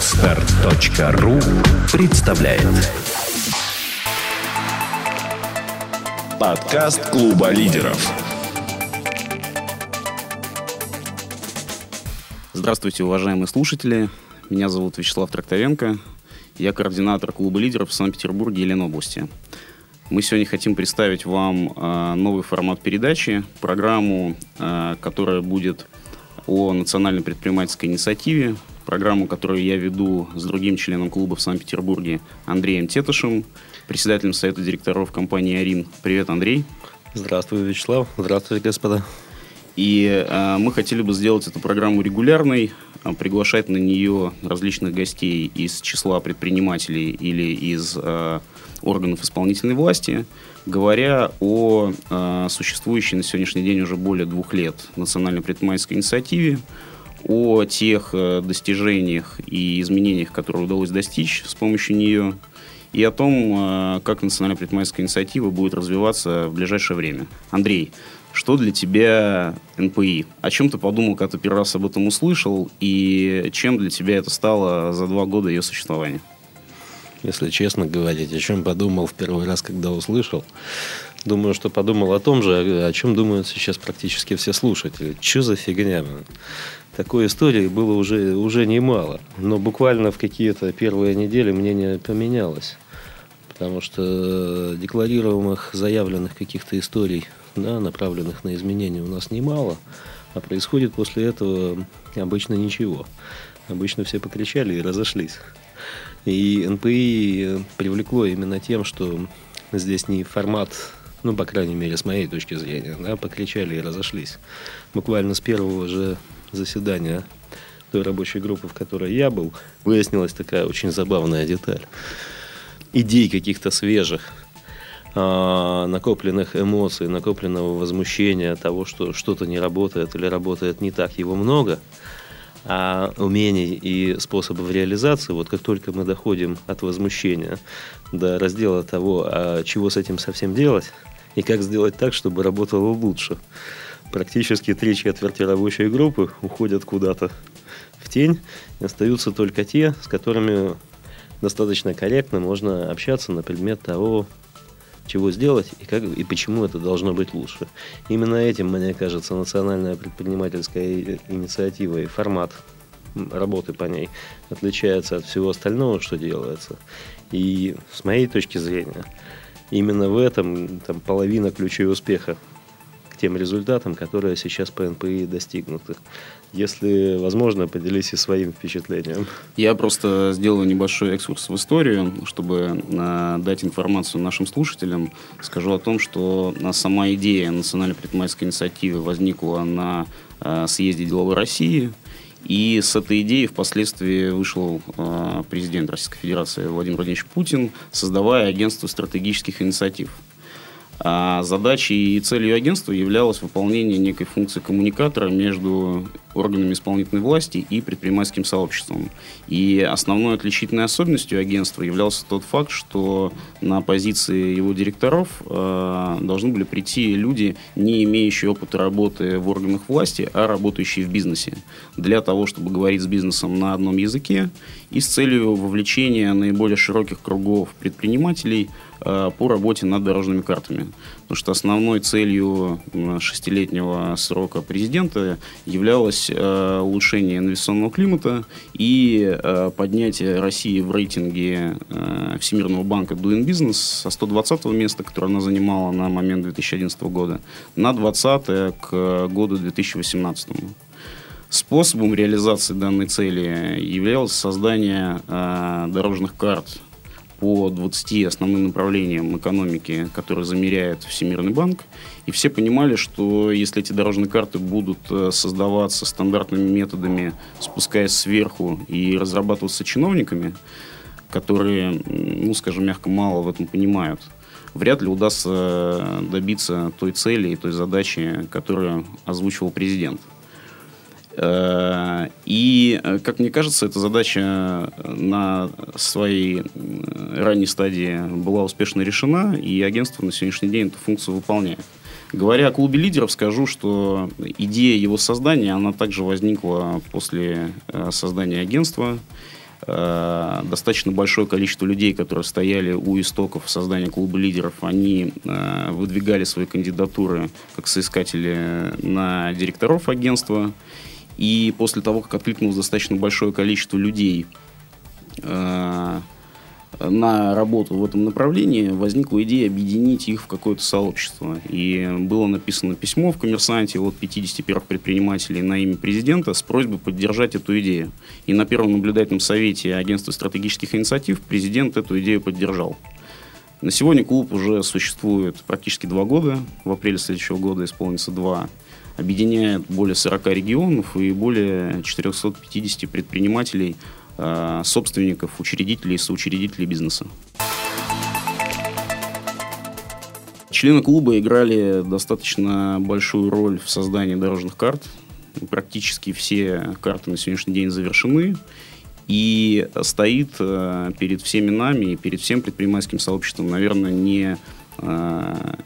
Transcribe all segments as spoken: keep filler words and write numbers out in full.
Start.ру представляет подкаст Клуба Лидеров. Здравствуйте, уважаемые слушатели. Меня зовут Вячеслав Трактовенко. Я координатор Клуба Лидеров в Санкт-Петербурге и Ленобласти. Мы сегодня хотим представить вам э, новый формат передачи, программу, э, которая будет о Национальной предпринимательской инициативе, программу, которую я веду с другим членом клуба в Санкт-Петербурге Андреем Тетышем, председателем совета директоров компании «Арин». Привет, Андрей. Здравствуй, Вячеслав. Здравствуйте, господа. И э, мы хотели бы сделать эту программу регулярной, э, приглашать на нее различных гостей из числа предпринимателей или из э, органов исполнительной власти, говоря о э, существующей на сегодняшний день уже более двух лет национальной предпринимательской инициативе, о тех э, достижениях и изменениях, которые удалось достичь с помощью нее, и о том, э, как национальная предпринимательская инициатива будет развиваться в ближайшее время. Андрей, что для тебя эн пэ и? О чем ты подумал, когда ты первый раз об этом услышал, и чем для тебя это стало за два года ее существования? Если честно говорить, о чем подумал в первый раз, когда услышал. Думаю, что подумал о том же, о чем думают сейчас практически все слушатели. Че за фигня? Такой истории было уже, уже немало. Но буквально в какие-то первые недели мнение поменялось. Потому что декларируемых, заявленных каких-то историй, да, направленных на изменения, у нас немало. А происходит после этого обычно ничего. Обычно все покричали и разошлись. И эн пэ и привлекло именно тем, что здесь не формат, ну, по крайней мере, с моей точки зрения, да, покричали и разошлись. Буквально с первого же заседания той рабочей группы, в которой я был, выяснилась такая очень забавная деталь. Идей каких-то свежих, накопленных эмоций, накопленного возмущения того, что что-то не работает или работает не так, его много. А умений и способов реализации, вот как только мы доходим от возмущения до раздела того, а чего с этим совсем делать, и как сделать так, чтобы работало лучше, практически три четверти рабочей группы уходят куда-то в тень, и остаются только те, с которыми достаточно корректно можно общаться на предмет того, чего сделать и, как, и почему это должно быть лучше. Именно этим, мне кажется, национальная предпринимательская инициатива и формат работы по ней отличается от всего остального, что делается. И с моей точки зрения, именно в этом там, половина ключей успеха к тем результатам, которые сейчас по эн пэ и достигнуты. Если возможно, поделись и своим впечатлением. Я просто сделаю небольшой экскурс в историю, чтобы э, дать информацию нашим слушателям. Скажу о том, что сама идея национальной предпринимательской инициативы возникла на э, съезде Деловой России. И с этой идеей впоследствии вышел э, президент Российской Федерации Владимир Владимирович Путин, создавая агентство стратегических инициатив. А задачей и целью агентства являлось выполнение некой функции коммуникатора между органами исполнительной власти и предпринимательским сообществом. И основной отличительной особенностью агентства являлся тот факт, что на позиции его директоров э, должны были прийти люди, не имеющие опыта работы в органах власти, а работающие в бизнесе, для того, чтобы говорить с бизнесом на одном языке и с целью вовлечения наиболее широких кругов предпринимателей по работе над дорожными картами. Потому что основной целью шестилетнего срока президента являлось улучшение инвестиционного климата и поднятие России в рейтинге Всемирного банка Doing Business со сто двадцатого места, которое она занимала на момент две тысячи одиннадцатого года, на двадцатое к году две тысячи восемнадцатому. Способом реализации данной цели являлось создание дорожных карт по двадцати основным направлениям экономики, которые замеряет Всемирный банк. И все понимали, что если эти дорожные карты будут создаваться стандартными методами, спускаясь сверху и разрабатываться чиновниками, которые, ну, скажем мягко, мало в этом понимают, вряд ли удастся добиться той цели и той задачи, которую озвучивал президент. И, как мне кажется, эта задача на своей ранней стадии была успешно решена, и агентство на сегодняшний день эту функцию выполняет. Говоря о клубе лидеров, скажу, что идея его создания, она также возникла после создания агентства. э, достаточно большое количество людей, которые стояли у истоков создания клуба лидеров, они э, выдвигали свои кандидатуры как соискатели на директоров агентства. И после того, как откликнулось достаточно большое количество людей э, на работу в этом направлении, возникла идея объединить их в какое-то сообщество. И было написано письмо в «Коммерсанте» от пятьдесят первых предпринимателей на имя президента с просьбой поддержать эту идею. И на Первом наблюдательном совете Агентства стратегических инициатив президент эту идею поддержал. На сегодня клуб уже существует практически два года. В апреле следующего года исполнится два. Объединяет более сорока регионов и более четырехсот пятидесяти предпринимателей, собственников, учредителей и соучредителей бизнеса. Члены клуба играли достаточно большую роль в создании дорожных карт. Практически все карты на сегодняшний день завершены. И стоит перед всеми нами и перед всем предпринимательским сообществом, наверное, не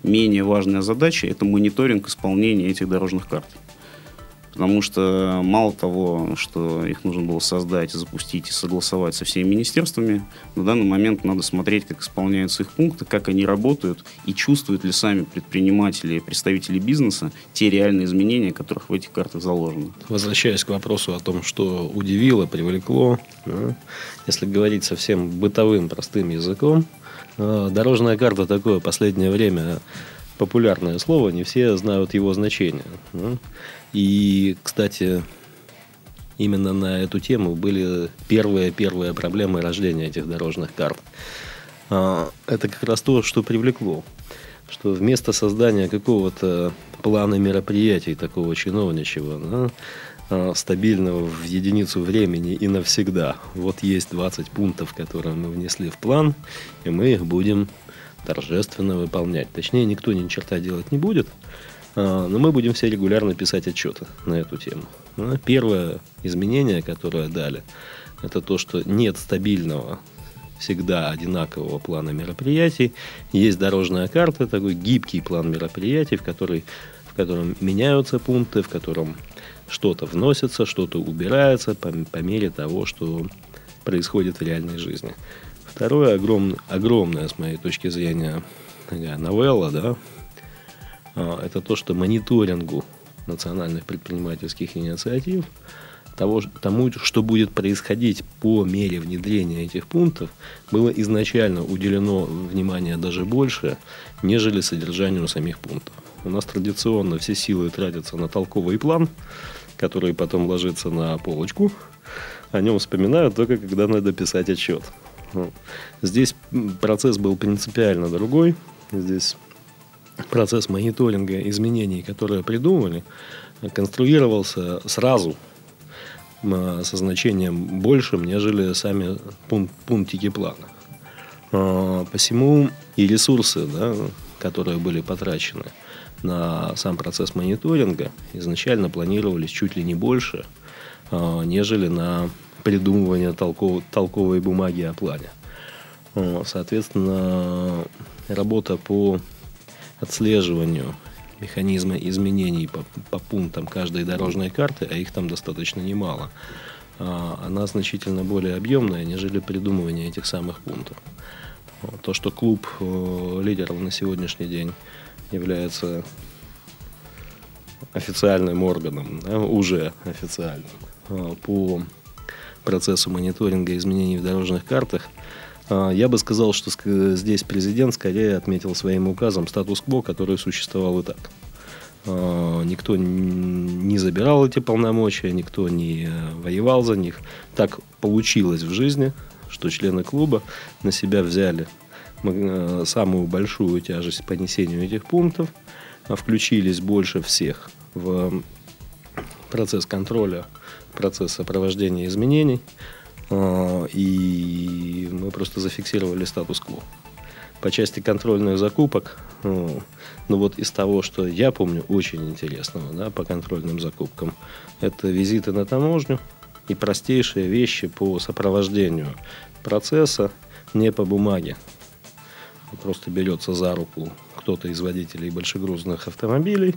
менее важная задача – это мониторинг исполнения этих дорожных карт. Потому что мало того, что их нужно было создать, запустить и согласовать со всеми министерствами, на данный момент надо смотреть, как исполняются их пункты, как они работают и чувствуют ли сами предприниматели, представители бизнеса те реальные изменения, которых в этих картах заложено. Возвращаясь к вопросу о том, что удивило, привлекло, да, если говорить совсем бытовым, простым языком, дорожная карта такое последнее время популярное слово, не все знают его значение. И, кстати, именно на эту тему были первые-первые проблемы рождения этих дорожных карт. Это как раз то, что привлекло. Что вместо создания какого-то плана мероприятий, такого чиновничьего, стабильного в единицу времени и навсегда, вот есть двадцать пунктов, которые мы внесли в план, и мы их будем торжественно выполнять. Точнее, никто ни черта делать не будет, но мы будем все регулярно писать отчеты на эту тему. Первое изменение, которое дали, это то, что нет стабильного, всегда одинакового плана мероприятий. Есть дорожная карта, такой гибкий план мероприятий, в, который, в котором меняются пункты, в котором что-то вносится, что-то убирается по, по мере того, что происходит в реальной жизни. Второе, огромное, огромное, с моей точки зрения, новелла, да, это то, что мониторингу национальных предпринимательских инициатив, того, тому, что будет происходить по мере внедрения этих пунктов, было изначально уделено внимание даже больше, нежели содержанию самих пунктов. У нас традиционно все силы тратятся на толковый план, который потом ложится на полочку. О нем вспоминают только, когда надо писать отчет. Здесь процесс был принципиально другой. Здесь процесс мониторинга изменений, которые придумали, конструировался сразу со значением большим, нежели сами пунк- пунктики плана. Посему и ресурсы, да, которые были потрачены на сам процесс мониторинга, изначально планировались чуть ли не больше, нежели на придумывание толков- толковой бумаги о плане. Соответственно, работа по отслеживанию механизма изменений по, по пунктам каждой дорожной карты, а их там достаточно немало, она значительно более объемная, нежели придумывание этих самых пунктов. То, что клуб лидеров на сегодняшний день является официальным органом, да, уже официальным, по процессу мониторинга изменений в дорожных картах, я бы сказал, что здесь президент скорее отметил своим указом статус-кво, который существовал и так. Никто не забирал эти полномочия, никто не воевал за них. Так получилось в жизни, что члены клуба на себя взяли самую большую тяжесть по несению этих пунктов, включились больше всех в процесс контроля, процесс сопровождения изменений. И мы просто зафиксировали статус-кво. По части контрольных закупок, ну, ну вот из того, что я помню, очень интересного, да, по контрольным закупкам, это визиты на таможню и простейшие вещи по сопровождению процесса не по бумаге. Просто берется за руку кто-то из водителей большегрузных автомобилей,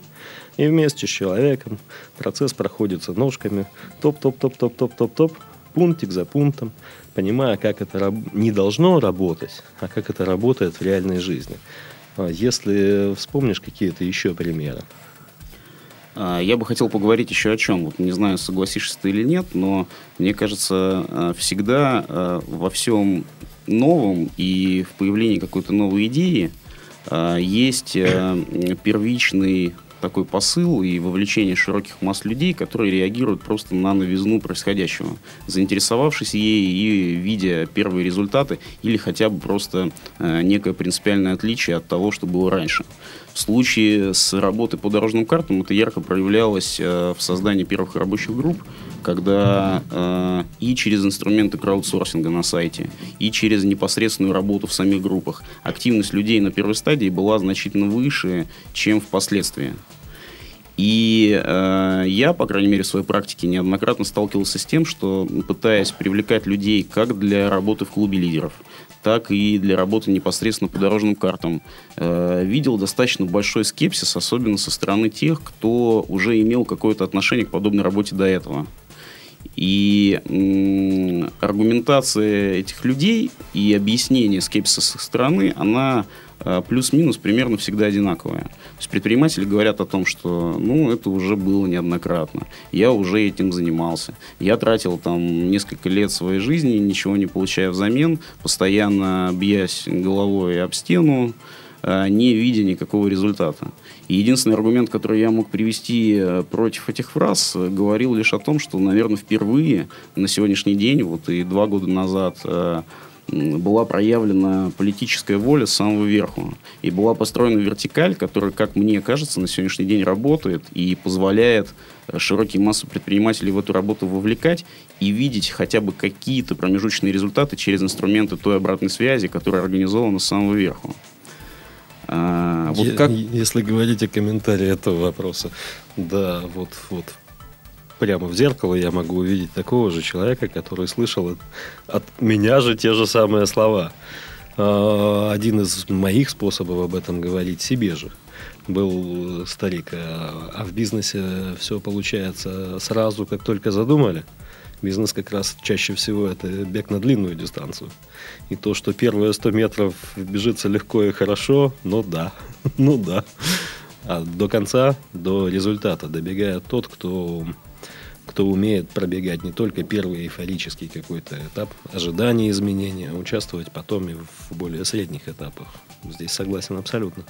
и вместе с человеком процесс проходится ножками. Топ-топ-топ-топ-топ-топ-топ. пунктик за пунктом, понимая, как это раб- не должно работать, а как это работает в реальной жизни. Если вспомнишь какие-то еще примеры. Я бы хотел поговорить еще о чем. Вот не знаю, согласишься ты или нет, но мне кажется, всегда во всем новом и в появлении какой-то новой идеи есть первичный такой посыл и вовлечение широких масс людей, которые реагируют просто на новизну происходящего, заинтересовавшись ей и видя первые результаты или хотя бы просто э, некое принципиальное отличие от того, что было раньше. В случае с работой по дорожным картам это ярко проявлялось э, в создании первых рабочих групп, когда э, и через инструменты краудсорсинга на сайте, и через непосредственную работу в самих группах активность людей на первой стадии была значительно выше, чем впоследствии. И э, я, по крайней мере, в своей практике неоднократно сталкивался с тем, что пытаясь привлекать людей как для работы в клубе лидеров, так и для работы непосредственно по дорожным картам, э, видел достаточно большой скепсис, особенно со стороны тех, кто уже имел какое-то отношение к подобной работе до этого. И м- аргументация этих людей и объяснение скепсиса с их стороны, она э, плюс-минус примерно всегда одинаковая. То есть предприниматели говорят о том, что ну, это уже было неоднократно, я уже этим занимался, я тратил там несколько лет своей жизни, ничего не получая взамен, постоянно бьясь головой об стену, э, не видя никакого результата. И единственный аргумент, который я мог привести против этих фраз, говорил лишь о том, что, наверное, впервые на сегодняшний день, вот и два года назад, была проявлена политическая воля с самого верху. И была построена вертикаль, которая, как мне кажется, на сегодняшний день работает и позволяет широкие массы предпринимателей в эту работу вовлекать и видеть хотя бы какие-то промежуточные результаты через инструменты той обратной связи, которая организована с самого верху. А, вот как... Если говорить о комментарии этого вопроса, да, вот, вот прямо в зеркало я могу увидеть такого же человека, который слышал от, от меня же те же самые слова. А, один из моих способов об этом говорить себе же. Был старик, а, а в бизнесе все получается сразу, как только задумали. Бизнес как раз чаще всего это бег на длинную дистанцию. И то, что первые сто метров бежится легко и хорошо, ну да, ну да. А до конца, до результата добегает тот, кто, кто умеет пробегать не только первый эйфорический какой-то этап ожидания изменения, а участвовать потом и в более средних этапах. Здесь согласен абсолютно.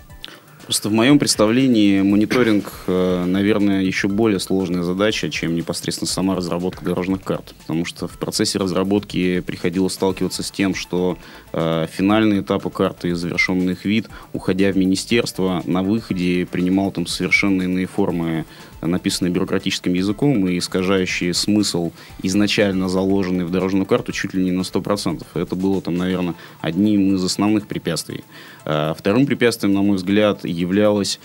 Просто в моем представлении мониторинг, наверное, еще более сложная задача, чем непосредственно сама разработка дорожных карт. Потому что в процессе разработки приходилось сталкиваться с тем, что э, финальные этапы карты и завершенный их вид, уходя в министерство, на выходе принимал там совершенно иные формы, написанные бюрократическим языком и искажающие смысл, изначально заложенный в дорожную карту, чуть ли не на сто процентов. Это было, там, наверное, одним из основных препятствий. Вторым препятствием, на мой взгляд, являлась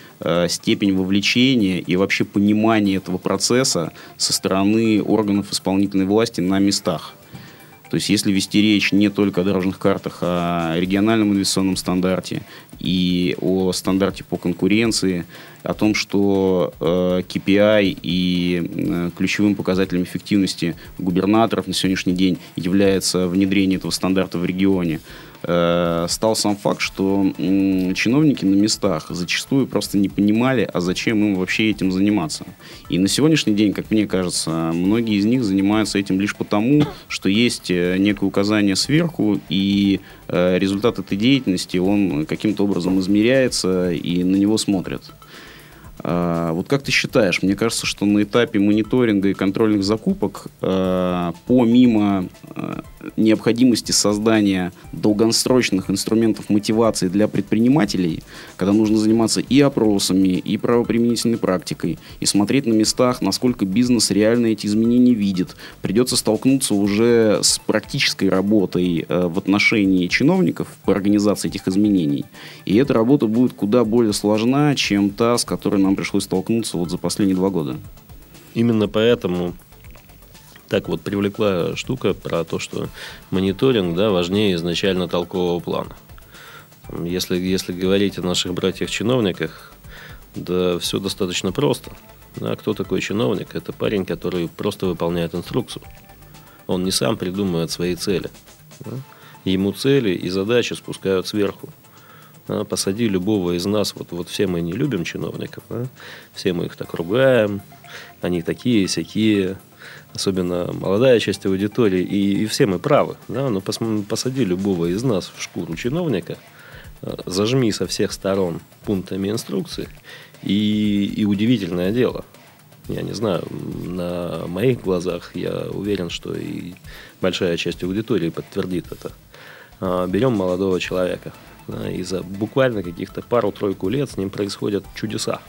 степень вовлечения и вообще понимания этого процесса со стороны органов исполнительной власти на местах. То есть, если вести речь не только о дорожных картах, а о региональном инвестиционном стандарте и о стандарте по конкуренции, о том, что э, кей пи ай и э, ключевым показателем эффективности губернаторов на сегодняшний день является внедрение этого стандарта в регионе, э, стал сам факт, что э, чиновники на местах зачастую просто не понимали, а зачем им вообще этим заниматься. И на сегодняшний день, как мне кажется, многие из них занимаются этим лишь потому, что есть некое указание сверху, и э, результат этой деятельности, он каким-то образом измеряется, и на него смотрят. Вот как ты считаешь, мне кажется, что на этапе мониторинга и контрольных закупок, помимо необходимости создания долгосрочных инструментов мотивации для предпринимателей, когда нужно заниматься и опросами, и правоприменительной практикой, и смотреть на местах, насколько бизнес реально эти изменения видит, придется столкнуться уже с практической работой в отношении чиновников по организации этих изменений. И эта работа будет куда более сложна, чем та, с которой нам пришлось столкнуться вот за последние два года. Именно поэтому так вот привлекла штука про то, что мониторинг, да, важнее изначально толкового плана. Если, если говорить о наших братьях-чиновниках, да, все достаточно просто. А кто такой чиновник? Это парень, который просто выполняет инструкцию. Он не сам придумывает свои цели. Да? Ему цели и задачи спускают сверху. Да? Посади любого из нас. Вот, вот все мы не любим чиновников. Да? Все мы их так ругаем. Они такие, сякие. Особенно молодая часть аудитории. И, и все мы правы. Да? Но пос, посади любого из нас в шкуру чиновника. Зажми со всех сторон пунктами инструкции. И, и удивительное дело. Я не знаю, на моих глазах, я уверен, что и большая часть аудитории подтвердит это. Берем молодого человека. И за буквально каких-то пару-тройку лет с ним происходят чудеса.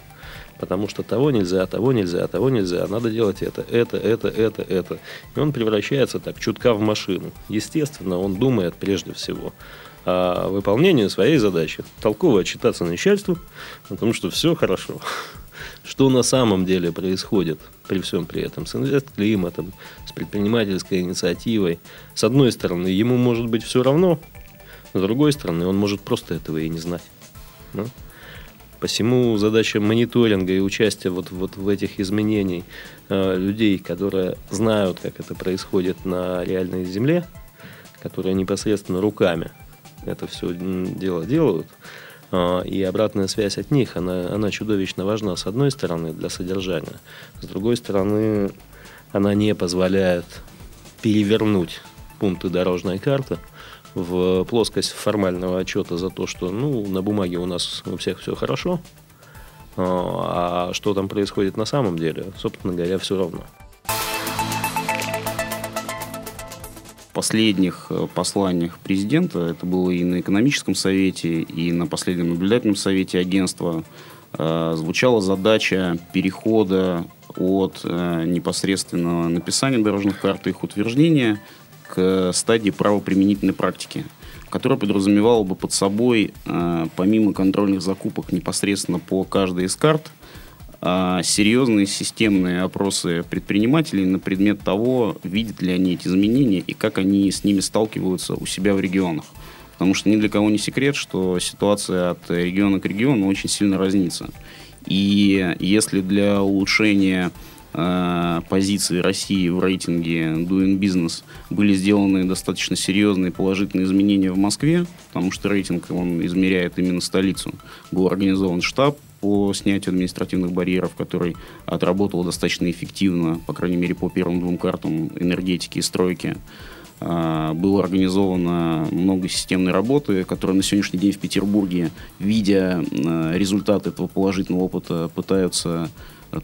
Потому что того нельзя, того нельзя, того нельзя. Надо делать это, это, это, это, это. И он превращается так чутка в машину. Естественно, он думает прежде всего о выполнении своей задачи. Толково отчитаться начальству о том, что все хорошо. Что на самом деле происходит при всем при этом с инвестклиматом, с предпринимательской инициативой. С одной стороны, ему может быть все равно, с другой стороны, он может просто этого и не знать. Да? Посему задача мониторинга и участия вот, вот в этих изменениях э, людей, которые знают, как это происходит на реальной земле, которые непосредственно руками это все дело делают, и обратная связь от них, она, она чудовищно важна, с одной стороны, для содержания. С другой стороны, она не позволяет перевернуть пункты дорожной карты в плоскость формального отчета за то, что ну, на бумаге у нас у всех все хорошо, а что там происходит на самом деле, собственно говоря, все равно. Последних посланиях президента, это было и на экономическом совете, и на последнем наблюдательном совете агентства, э, звучала задача перехода от э, непосредственного написания дорожных карт и их утверждения к стадии правоприменительной практики, которая подразумевала бы под собой, э, помимо контрольных закупок непосредственно по каждой из карт, серьезные системные опросы предпринимателей на предмет того, видят ли они эти изменения и как они с ними сталкиваются у себя в регионах. Потому что ни для кого не секрет, что ситуация от региона к региону очень сильно разнится. И если для улучшения э, позиции России в рейтинге Doing Business были сделаны достаточно серьезные положительные изменения в Москве, потому что рейтинг он измеряет именно столицу, был организован штаб по снятию административных барьеров, который отработал достаточно эффективно, по крайней мере, по первым двум картам энергетики и стройки. Было организовано много системной работы, которая на сегодняшний день в Петербурге, видя результаты этого положительного опыта, пытаются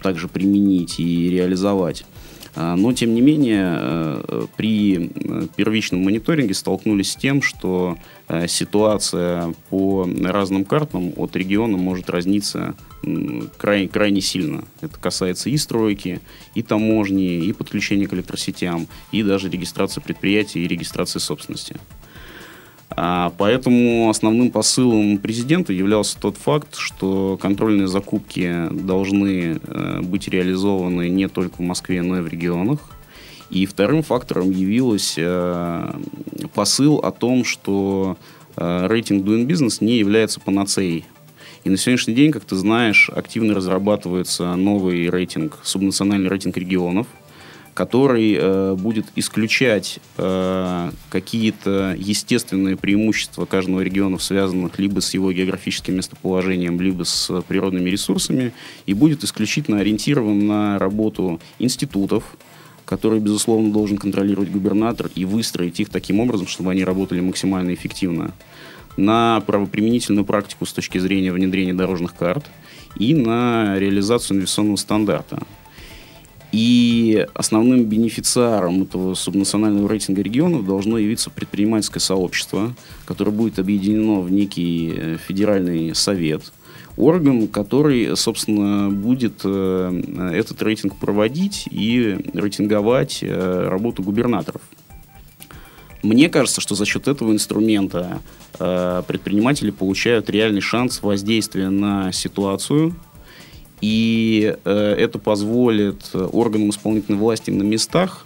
также применить и реализовать. Но, тем не менее, при первичном мониторинге столкнулись с тем, что ситуация по разным картам от региона может разниться крайне, крайне сильно. Это касается и стройки, и таможни, и подключения к электросетям, и даже регистрации предприятий и регистрации собственности. Поэтому основным посылом президента являлся тот факт, что контрольные закупки должны быть реализованы не только в Москве, но и в регионах. И вторым фактором явился посыл о том, что рейтинг Doing Business не является панацеей. И на сегодняшний день, как ты знаешь, активно разрабатывается новый рейтинг, субнациональный рейтинг регионов, который э, будет исключать э, какие-то естественные преимущества каждого региона, связанных либо с его географическим местоположением, либо с э, природными ресурсами, и будет исключительно ориентирован на работу институтов, которые, безусловно, должен контролировать губернатор, и выстроить их таким образом, чтобы они работали максимально эффективно, на правоприменительную практику с точки зрения внедрения дорожных карт и на реализацию инвестиционного стандарта. И основным бенефициаром этого субнационального рейтинга регионов должно явиться предпринимательское сообщество, которое будет объединено в некий федеральный совет, орган, который, собственно, будет этот рейтинг проводить и рейтинговать работу губернаторов. Мне кажется, что за счет этого инструмента предприниматели получают реальный шанс воздействия на ситуацию. И э, это позволит органам исполнительной власти на местах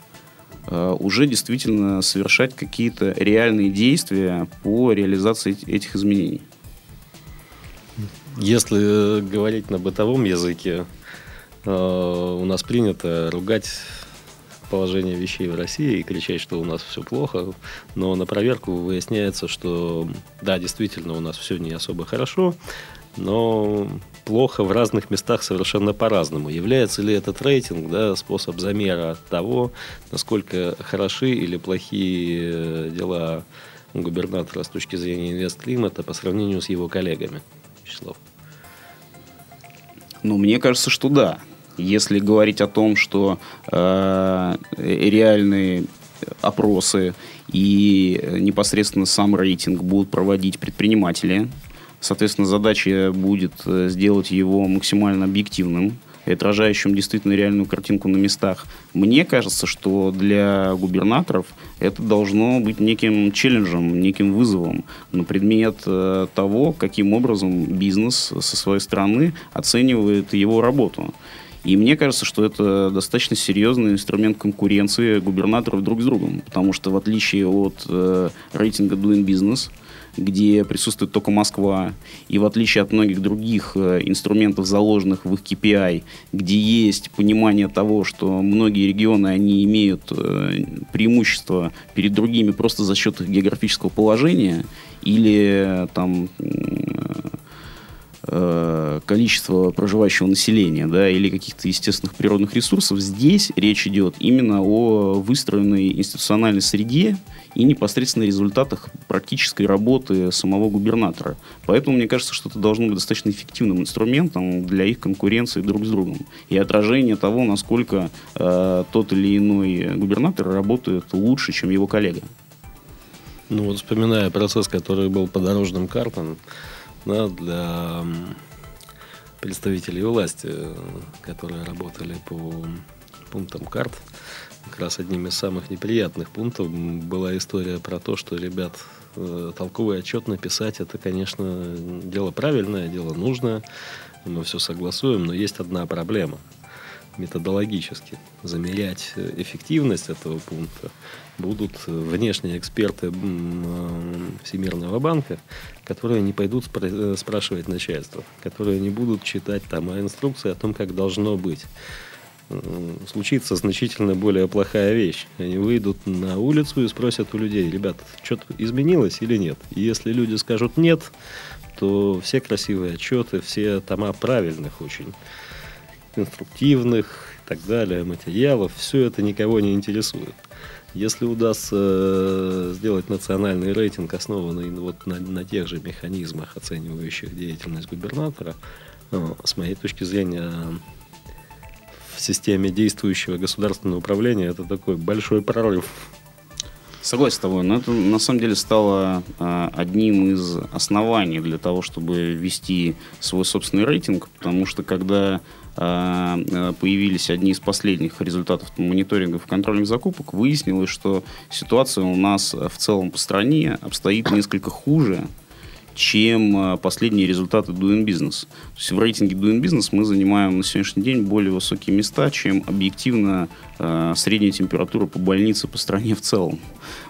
э, уже действительно совершать какие-то реальные действия по реализации этих изменений. Если говорить на бытовом языке, э, у нас принято ругать положение вещей в России и кричать, что у нас все плохо, но на проверку выясняется, что да, действительно, у нас все не особо хорошо, но плохо в разных местах совершенно по-разному. Является ли этот рейтинг, да, способ замера того, насколько хороши или плохие дела губернатора с точки зрения инвестклимата по сравнению с его коллегами? Вячеслав. Ну, мне кажется, что да. Если говорить о том, что э, реальные опросы и непосредственно сам рейтинг будут проводить предприниматели, соответственно, задача будет сделать его максимально объективным и отражающим действительно реальную картинку на местах. Мне кажется, что для губернаторов это должно быть неким челленджем, неким вызовом на предмет того, каким образом бизнес со своей стороны оценивает его работу. И мне кажется, что это достаточно серьезный инструмент конкуренции губернаторов друг с другом, потому что в отличие от э, рейтинга Doing Business, где присутствует только Москва, и в отличие от многих других инструментов, заложенных в их кей пи ай, где есть понимание того, что многие регионы, они имеют преимущество перед другими просто за счет их географического положения или там количество проживающего населения, да, или каких-то естественных природных ресурсов, здесь речь идет именно о выстроенной институциональной среде и непосредственно результатах практической работы самого губернатора. Поэтому мне кажется, что это должно быть достаточно эффективным инструментом для их конкуренции друг с другом и отражение того, насколько э, тот или иной губернатор работает лучше, чем его коллега. Ну вот, вспоминая процесс, который был по дорожным картам, да, для представителей власти, которые работали по пунктам карт, как раз одним из самых неприятных пунктов была история про то, что, ребят, толковый отчет написать, это, конечно, дело правильное, дело нужное, мы все согласуем, но есть одна проблема методологически. Замерять эффективность этого пункта будут внешние эксперты Всемирного банка, которые не пойдут спра- спрашивать начальство, которые не будут читать там инструкции о том, как должно быть. Случится значительно более плохая вещь. Они выйдут на улицу и спросят у людей: ребят, что-то изменилось или нет? И если люди скажут нет, то все красивые отчеты, все тома правильных очень, инструктивных и так далее материалов, все это никого не интересует. Если удастся сделать национальный рейтинг, основанный вот на, на тех же механизмах, оценивающих деятельность губернатора, ну, с моей точки зрения, в системе действующего государственного управления это такой большой прорыв. Согласен с тобой, но это на самом деле стало а, одним из оснований для того, чтобы ввести свой собственный рейтинг, потому что когда появились одни из последних результатов мониторинга и контрольных закупок, выяснилось, что ситуация у нас в целом по стране обстоит несколько хуже, чем последние результаты Doing Business. То есть в рейтинге Doing Business мы занимаем на сегодняшний день более высокие места, чем объективно э, средняя температура по больнице по стране в целом.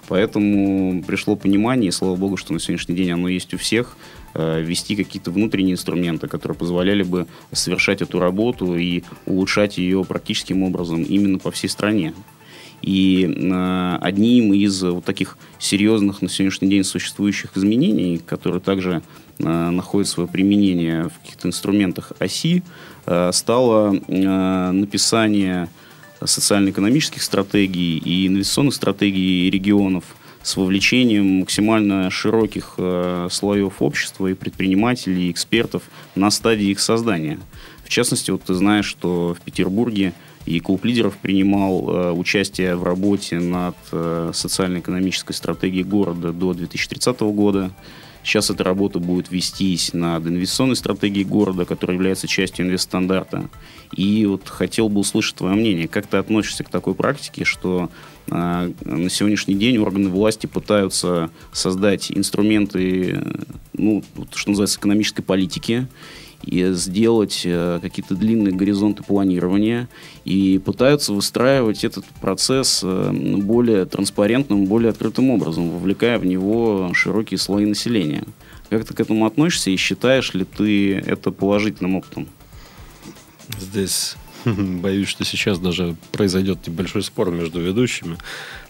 Поэтому пришло понимание, и слава богу, что на сегодняшний день оно есть у всех, э, ввести какие-то внутренние инструменты, которые позволяли бы совершать эту работу и улучшать ее практическим образом именно по всей стране. И э, одним из вот таких серьезных на сегодняшний день существующих изменений, которые также э, находят свое применение в каких-то инструментах оси, э, стало э, написание социально-экономических стратегий и инвестиционных стратегий регионов с вовлечением максимально широких э, слоев общества и предпринимателей, и экспертов на стадии их создания. В частности, вот ты знаешь, что в Петербурге и Клуб Лидеров принимал э, участие в работе над э, социально-экономической стратегией города до две тысячи тридцатого года. Сейчас эта работа будет вестись над инвестиционной стратегией города, которая является частью инвестстандарта. И вот хотел бы услышать твое мнение. Как ты относишься к такой практике, что э, на сегодняшний день органы власти пытаются создать инструменты, ну, что называется, экономической политики, и сделать э, какие-то длинные горизонты планирования и пытаются выстраивать этот процесс э, более транспарентным, более открытым образом, вовлекая в него широкие слои населения. Как ты к этому относишься и считаешь ли ты это положительным опытом? Здесь Боюсь, что сейчас даже произойдет небольшой спор между ведущими,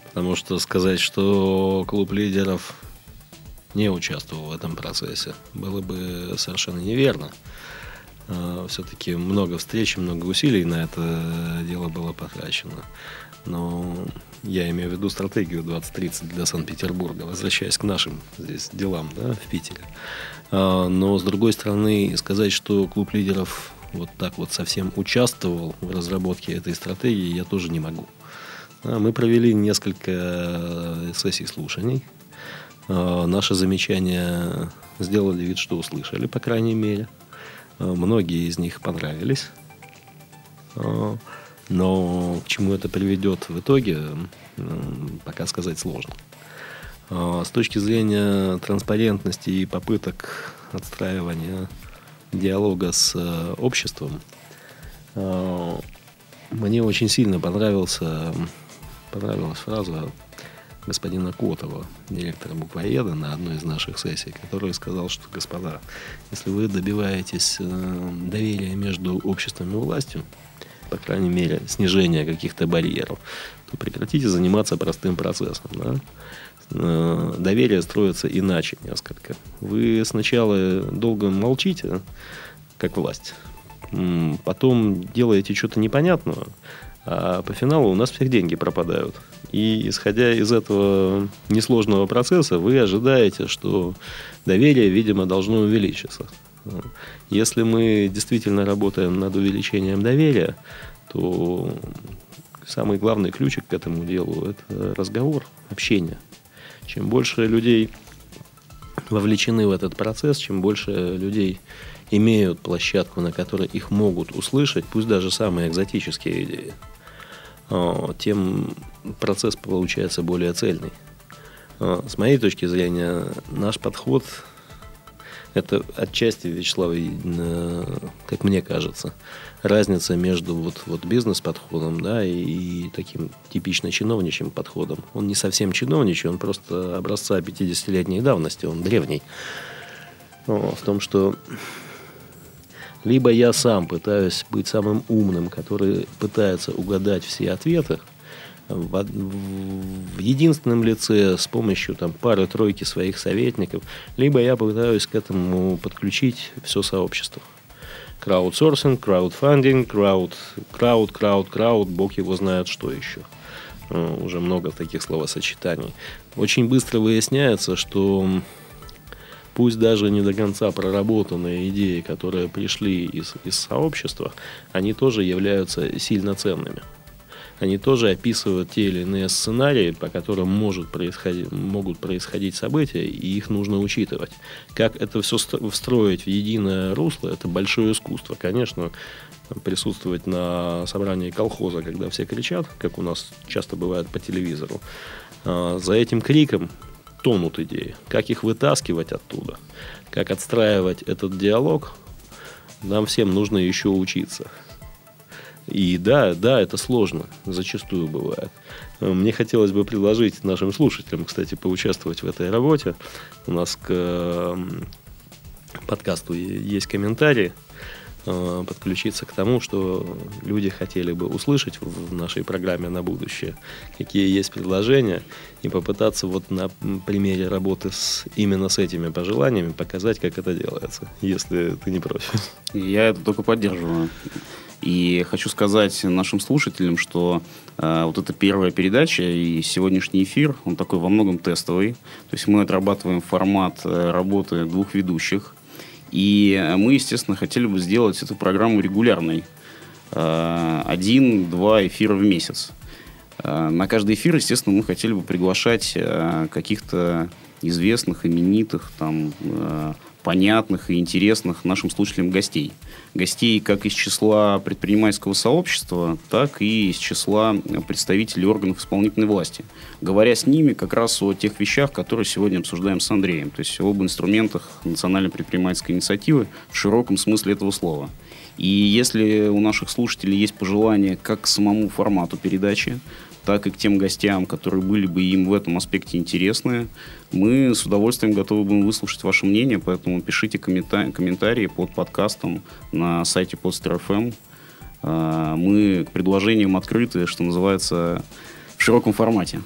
потому что сказать, что клуб лидеров не участвовал в этом процессе, было бы совершенно неверно. Все-таки много встреч, много усилий на это дело было потрачено. Но я имею в виду стратегию двадцать тридцать для Санкт-Петербурга, возвращаясь к нашим здесь делам, да, в Питере. Но, с другой стороны, сказать, что клуб лидеров вот так вот совсем участвовал в разработке этой стратегии, я тоже не могу. Мы провели несколько сессий слушаний. Наши замечания сделали вид, что услышали, по крайней мере. Многие из них понравились. Но к чему это приведет в итоге, пока сказать сложно. С точки зрения транспарентности и попыток отстраивания диалога с обществом, мне очень сильно понравился, понравилась фраза господина Котова, директора Буквоеда, на одной из наших сессий, который сказал, что, господа, если вы добиваетесь доверия между обществом и властью, по крайней мере, снижения каких-то барьеров, то прекратите заниматься простым процессом. Да? Доверие строится иначе несколько. Вы сначала долго молчите, как власть, потом делаете что-то непонятное, а по финалу у нас всех деньги пропадают. И, исходя из этого несложного процесса, вы ожидаете, что доверие, видимо, должно увеличиться. Если мы действительно работаем над увеличением доверия, то самый главный ключик к этому делу – это разговор, общение. Чем больше людей вовлечены в этот процесс, чем больше людей имеют площадку, на которой их могут услышать, пусть даже самые экзотические идеи, тем процесс получается более цельный. С моей точки зрения, наш подход – это отчасти, Вячеслав, как мне кажется, разница между вот, вот бизнес-подходом, да, и таким типично чиновничьим подходом. Он не совсем чиновничий, он просто образца пятидесятилетней давности, он древний. Но в том, что либо я сам пытаюсь быть самым умным, который пытается угадать все ответы, в единственном лице с помощью там, пары-тройки своих советников, либо я пытаюсь к этому подключить все сообщество. Краудсорсинг, краудфандинг, крауд, крауд, крауд, крауд, бог его знает что еще. Уже много таких словосочетаний. Очень быстро выясняется, что пусть даже не до конца проработанные идеи, которые пришли из, из сообщества, они тоже являются сильно ценными. Они тоже описывают те или иные сценарии, по которым может происходить, могут происходить события, и их нужно учитывать. Как это все встроить в единое русло, это большое искусство. Конечно, присутствовать на собрании колхоза, когда все кричат, как у нас часто бывает по телевизору, за этим криком тонут идеи. Как их вытаскивать оттуда, как отстраивать этот диалог, нам всем нужно еще учиться. И да, да, это сложно, зачастую бывает. Мне хотелось бы предложить нашим слушателям, кстати, поучаствовать в этой работе. У нас к подкасту есть комментарии, подключиться к тому, что люди хотели бы услышать в нашей программе на будущее, какие есть предложения, и попытаться вот на примере работы с, именно с этими пожеланиями показать, как это делается, если ты не против. Я это только поддерживаю. И хочу сказать нашим слушателям, что э, вот эта первая передача и сегодняшний эфир, он такой во многом тестовый. То есть мы отрабатываем формат э, работы двух ведущих. И мы, естественно, хотели бы сделать эту программу регулярной. Э, один-два эфира в месяц. Э, на каждый эфир, естественно, мы хотели бы приглашать э, каких-то известных, именитых, там... Э, понятных и интересных нашим слушателям гостей. Гостей как из числа предпринимательского сообщества, так и из числа представителей органов исполнительной власти. Говоря с ними как раз о тех вещах, которые сегодня обсуждаем с Андреем, то есть об инструментах Национальной предпринимательской инициативы в широком смысле этого слова. И если у наших слушателей есть пожелания как к самому формату передачи, так и к тем гостям, которые были бы им в этом аспекте интересны, мы с удовольствием готовы будем выслушать ваше мнение, поэтому пишите комментарии под подкастом на сайте Podster эф эм. мы к предложениям открыты, что называется, в широком формате.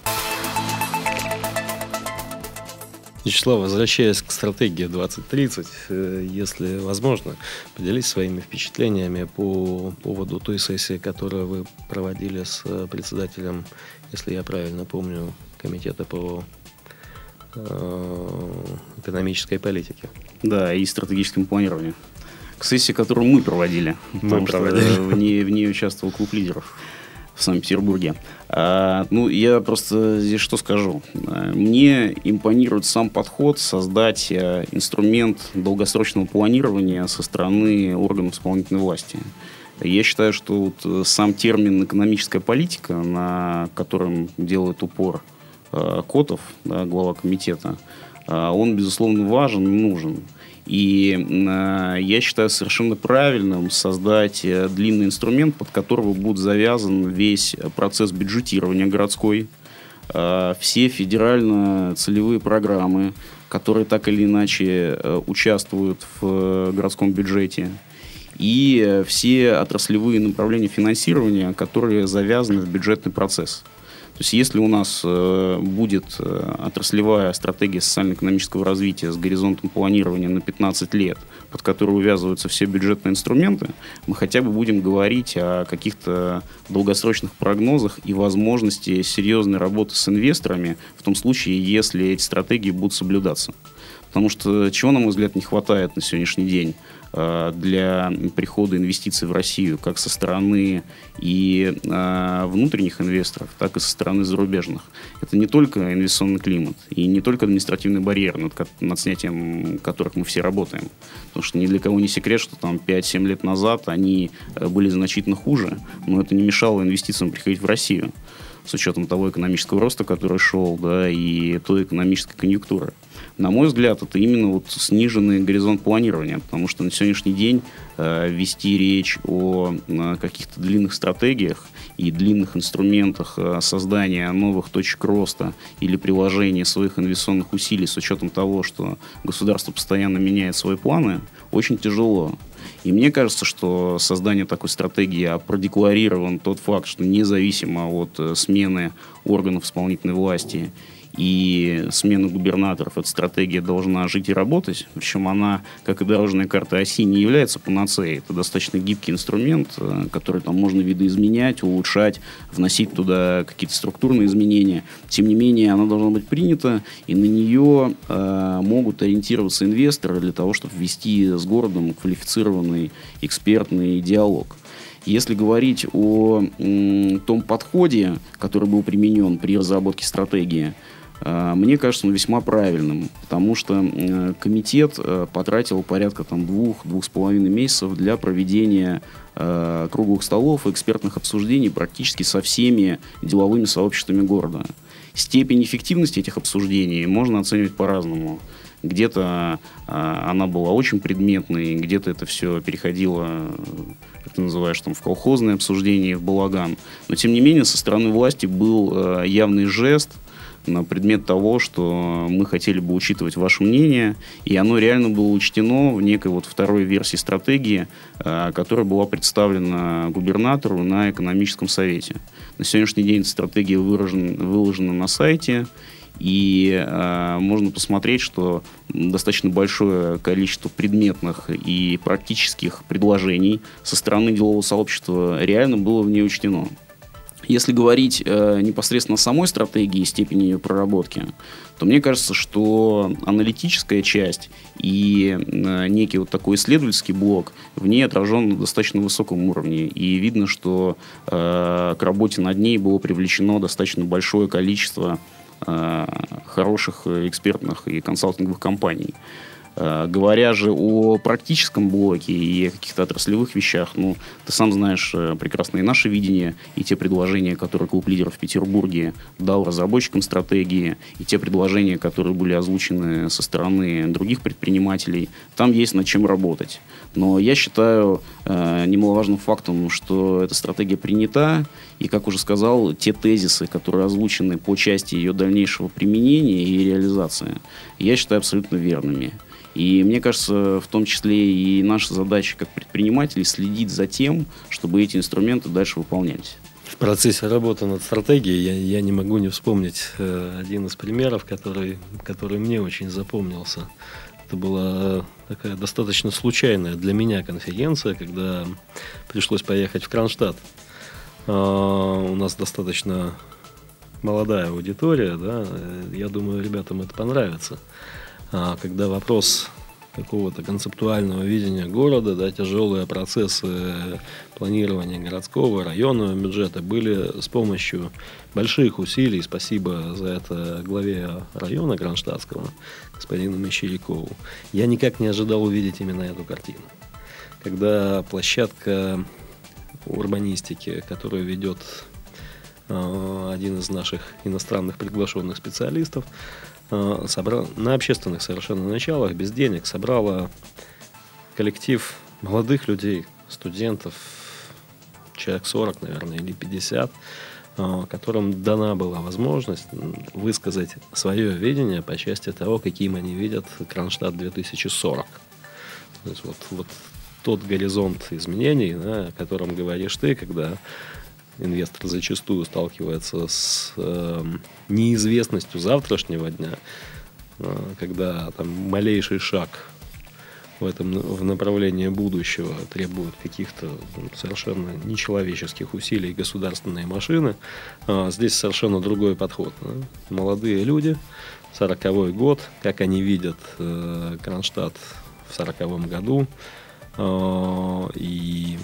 Вячеслав, возвращаясь к стратегии двадцать тридцать, если возможно, поделись своими впечатлениями по поводу той сессии, которую вы проводили с председателем, если я правильно помню, комитета по экономической политике. Да, и стратегическому планированию. К сессии, которую мы проводили, мы потому проводили. что в ней, в ней участвовал Клуб Лидеров в Санкт-Петербурге. А, ну, я просто здесь что скажу. Мне импонирует сам подход создать инструмент долгосрочного планирования со стороны органов исполнительной власти. Я считаю, что вот сам термин «экономическая политика», на котором делает упор э, Котов, да, глава комитета, э, он, безусловно, важен и нужен. И э, я считаю совершенно правильным создать э, длинный инструмент, под которого будет завязан весь процесс бюджетирования городской, э, все федерально-целевые программы, которые так или иначе э, участвуют в э, городском бюджете, и э, все отраслевые направления финансирования, которые завязаны в бюджетный процесс. То есть если у нас э, будет э, отраслевая стратегия социально-экономического развития с горизонтом планирования на пятнадцать лет, под которую увязываются все бюджетные инструменты, мы хотя бы будем говорить о каких-то долгосрочных прогнозах и возможности серьезной работы с инвесторами в том случае, если эти стратегии будут соблюдаться. Потому что чего, на мой взгляд, не хватает на сегодняшний день для прихода инвестиций в Россию как со стороны и внутренних инвесторов, так и со стороны зарубежных. Это не только инвестиционный климат и не только административный барьер, над, над снятием которых мы все работаем. Потому что ни для кого не секрет, что там пять-семь лет назад они были значительно хуже, но это не мешало инвестициям приходить в Россию с учетом того экономического роста, который шел, да, и той экономической конъюнктуры. На мой взгляд, это именно вот сниженный горизонт планирования, потому что на сегодняшний день э, вести речь о э, каких-то длинных стратегиях и длинных инструментах э, создания новых точек роста или приложения своих инвестиционных усилий с учетом того, что государство постоянно меняет свои планы, очень тяжело. И мне кажется, что создание такой стратегии, а продекларирован тот факт, что независимо от смены органов исполнительной власти и смены губернаторов, эта стратегия должна жить и работать. Причем она, как и дорожная карта оси, не является панацеей. Это достаточно гибкий инструмент, который там можно видоизменять, улучшать, вносить туда какие-то структурные изменения. Тем не менее, она должна быть принята, и на нее э, могут ориентироваться инвесторы для того, чтобы вести с городом квалифицированный экспертный диалог. Если говорить о м, том подходе, который был применен при разработке стратегии, мне кажется, он весьма правильным, потому что комитет потратил порядка там, двух, двух с половиной месяцев для проведения э, круглых столов и экспертных обсуждений практически со всеми деловыми сообществами города. Степень эффективности этих обсуждений можно оценивать по-разному. Где-то э, она была очень предметной, где-то это все переходило, как ты называешь, там, в колхозные обсуждения, в балаган. Но, тем не менее, со стороны власти был э, явный жест на предмет того, что мы хотели бы учитывать ваше мнение, и оно реально было учтено в некой вот второй версии стратегии, которая была представлена губернатору на экономическом совете. На сегодняшний день стратегия выражена, выложена на сайте, и э, можно посмотреть, что достаточно большое количество предметных и практических предложений со стороны делового сообщества реально было в ней учтено. Если говорить э, непосредственно о самой стратегии и степени ее проработки, то мне кажется, что аналитическая часть и э, некий вот такой исследовательский блок в ней отражен на достаточно высоком уровне. И видно, что э, к работе над ней было привлечено достаточно большое количество э, хороших экспертных и консалтинговых компаний. Говоря же о практическом блоке и о каких-то отраслевых вещах, ну, ты сам знаешь прекрасно и наше видение, и те предложения, которые Клуб Лидеров в Петербурге дал разработчикам стратегии, и те предложения, которые были озвучены со стороны других предпринимателей, там есть над чем работать. Но я считаю э, немаловажным фактом, что эта стратегия принята, и, как уже сказал, те тезисы, которые озвучены по части ее дальнейшего применения и реализации, я считаю абсолютно верными. И мне кажется, в том числе и наша задача как предпринимателей следить за тем, чтобы эти инструменты дальше выполнялись. В процессе работы над стратегией я, я не могу не вспомнить э, один из примеров, который, который мне очень запомнился. Это была такая достаточно случайная для меня конференция, когда пришлось поехать в Кронштадт. Э, у нас достаточно молодая аудитория, да? Я думаю, ребятам это понравится. А, когда вопрос какого-то концептуального видения города, да, тяжелые процессы планирования городского, районного бюджета были с помощью больших усилий, спасибо за это главе района Кронштадтского, господину Мещерякову, я никак не ожидал увидеть именно эту картину. Когда площадка урбанистики, которую ведет э, один из наших иностранных приглашенных специалистов, собрал на общественных совершенно началах, без денег, собрала коллектив молодых людей, студентов, человек сорок, наверное, или пятьдесят, которым дана была возможность высказать свое видение по части того, каким они видят Кронштадт две тысячи сорок. То есть вот, вот тот горизонт изменений, да, о котором говоришь ты, когда инвестор зачастую сталкивается с э, неизвестностью завтрашнего дня, э, когда там, малейший шаг в, этом, в направлении будущего требует каких-то там, совершенно нечеловеческих усилий государственной машины. Э, здесь совершенно другой подход. Да? Молодые люди, сороковой год, как они видят э, Кронштадт в сороковом году, э, и...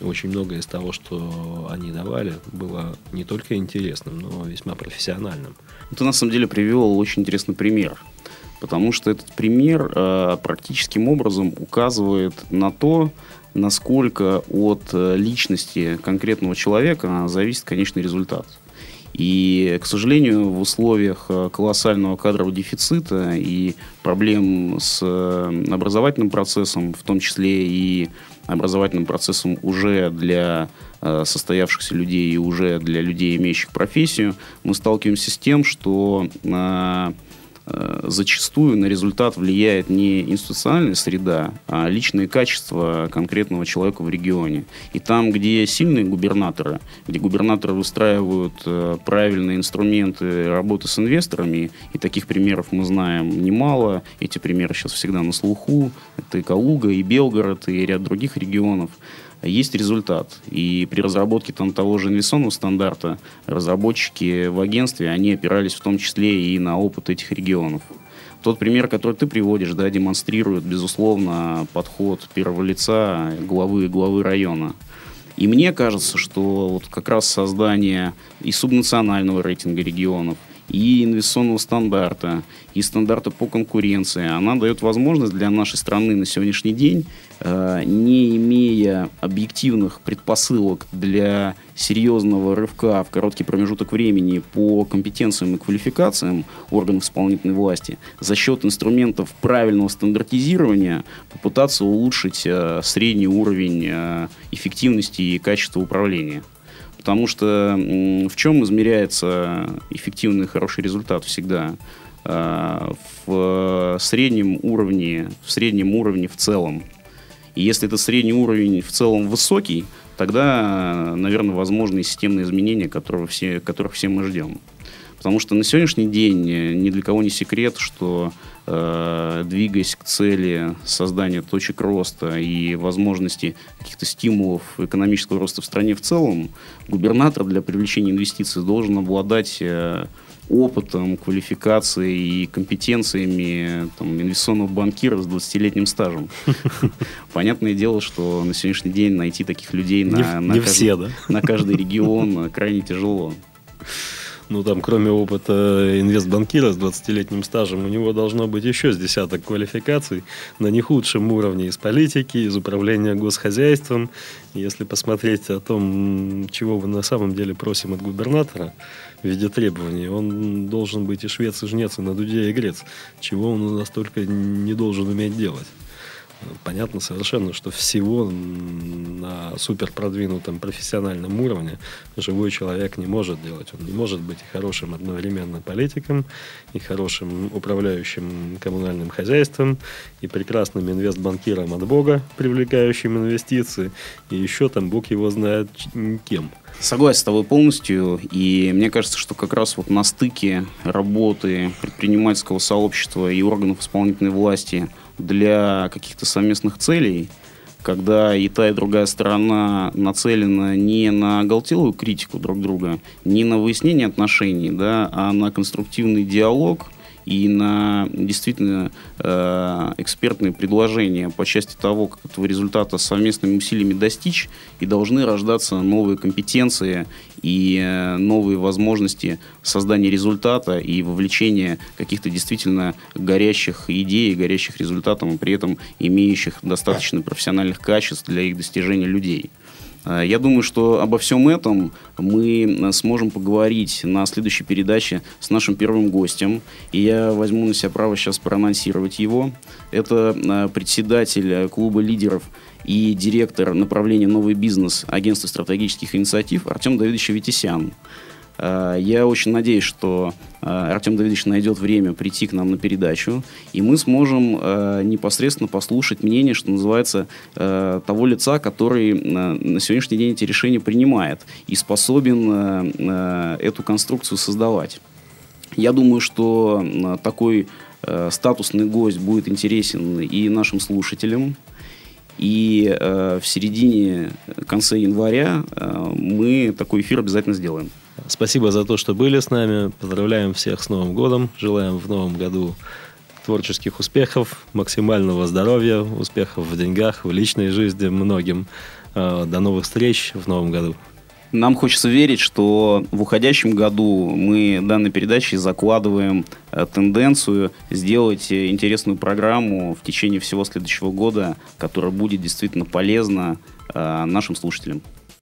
Очень многое из того, что они давали, было не только интересным, но весьма профессиональным. Ты на самом деле привел очень интересный пример, потому что этот пример э, практическим образом указывает на то, насколько от личности конкретного человека зависит конечный результат. И, к сожалению, в условиях колоссального кадрового дефицита и проблем с образовательным процессом, в том числе и образовательным процессом уже для э, состоявшихся людей и уже для людей, имеющих профессию, мы сталкиваемся с тем, что э, э, зачастую на результат влияет не институциональная среда, а личные качества конкретного человека в регионе. И там, где сильные губернаторы, где губернаторы выстраивают э, правильные инструменты работы с инвесторами, и таких примеров мы знаем немало, эти примеры сейчас всегда на слуху, это и Калуга, и Белгород, и ряд других регионов, есть результат. И при разработке там, того же инвестиционного стандарта разработчики в агентстве, они опирались в том числе и на опыт этих регионов. Тот пример, который ты приводишь, да, демонстрирует, безусловно, подход первого лица главы, главы района. И мне кажется, что вот как раз создание и субнационального рейтинга регионов, и инвестиционного стандарта, и стандарта по конкуренции. Она дает возможность для нашей страны на сегодняшний день, не имея объективных предпосылок для серьезного рывка в короткий промежуток времени по компетенциям и квалификациям органов исполнительной власти, за счет инструментов правильного стандартизирования попытаться улучшить средний уровень эффективности и качества управления. Потому что в чем измеряется эффективный хороший результат всегда? В среднем уровне, в среднем уровне в целом. И если этот средний уровень в целом высокий, тогда, наверное, возможны системные изменения, которых все, которых все мы ждем. Потому что на сегодняшний день ни для кого не секрет, что двигаясь к цели создания точек роста и возможности каких-то стимулов экономического роста в стране в целом, губернатор для привлечения инвестиций должен обладать опытом, квалификацией и компетенциями там, инвестиционного банкира с двадцатилетним стажем. Понятное дело, что на сегодняшний день найти таких людей на каждый регион крайне тяжело. Ну, там, кроме опыта инвестбанкира с двадцатилетним стажем, у него должно быть еще с десяток квалификаций на не худшем уровне из политики, из управления госхозяйством. Если посмотреть о том, чего мы на самом деле просим от губернатора в виде требований, он должен быть и швец, и жнец, и на дуде, и грец. Чего он настолько не должен уметь делать. понятно совершенно, что всего на суперпродвинутом профессиональном уровне живой человек не может делать. Он не может быть и хорошим одновременно политиком, и хорошим управляющим коммунальным хозяйством, и прекрасным инвестбанкиром от Бога, привлекающим инвестиции, и еще там Бог его знает кем. Согласен с тобой полностью, и мне кажется, что как раз вот на стыке работы предпринимательского сообщества и органов исполнительной власти для каких-то совместных целей, когда и та, и другая сторона нацелена не на оголтелую критику друг друга, не на выяснение отношений, да, а на конструктивный диалог и на действительно э, экспертные предложения по части того, как этого результата совместными усилиями достичь, и должны рождаться новые компетенции и э, новые возможности создания результата и вовлечения каких-то действительно горящих идей, горящих результатом, и при этом имеющих достаточно профессиональных качеств для их достижения людей. Я думаю, что обо всем этом мы сможем поговорить на следующей передаче с нашим первым гостем. И я возьму на себя право сейчас проанонсировать его. Это председатель клуба лидеров и директор направления «Новый бизнес» Агентства стратегических инициатив Артем Давидович Витисян. Я очень надеюсь, что Артем Давидович найдет время прийти к нам на передачу, и мы сможем непосредственно послушать мнение, что называется, того лица, который на сегодняшний день эти решения принимает и способен эту конструкцию создавать. Я думаю, что такой статусный гость будет интересен и нашим слушателям. И э, в середине, конце января э, мы такой эфир обязательно сделаем. Спасибо за то, что были с нами. Поздравляем всех с Новым годом. Желаем в Новом году творческих успехов, максимального здоровья, успехов в деньгах, в личной жизни многим. Э, до новых встреч в Новом году. Нам хочется верить, что в уходящем году мы данной передачей закладываем тенденцию сделать интересную программу в течение всего следующего года, которая будет действительно полезна нашим слушателям.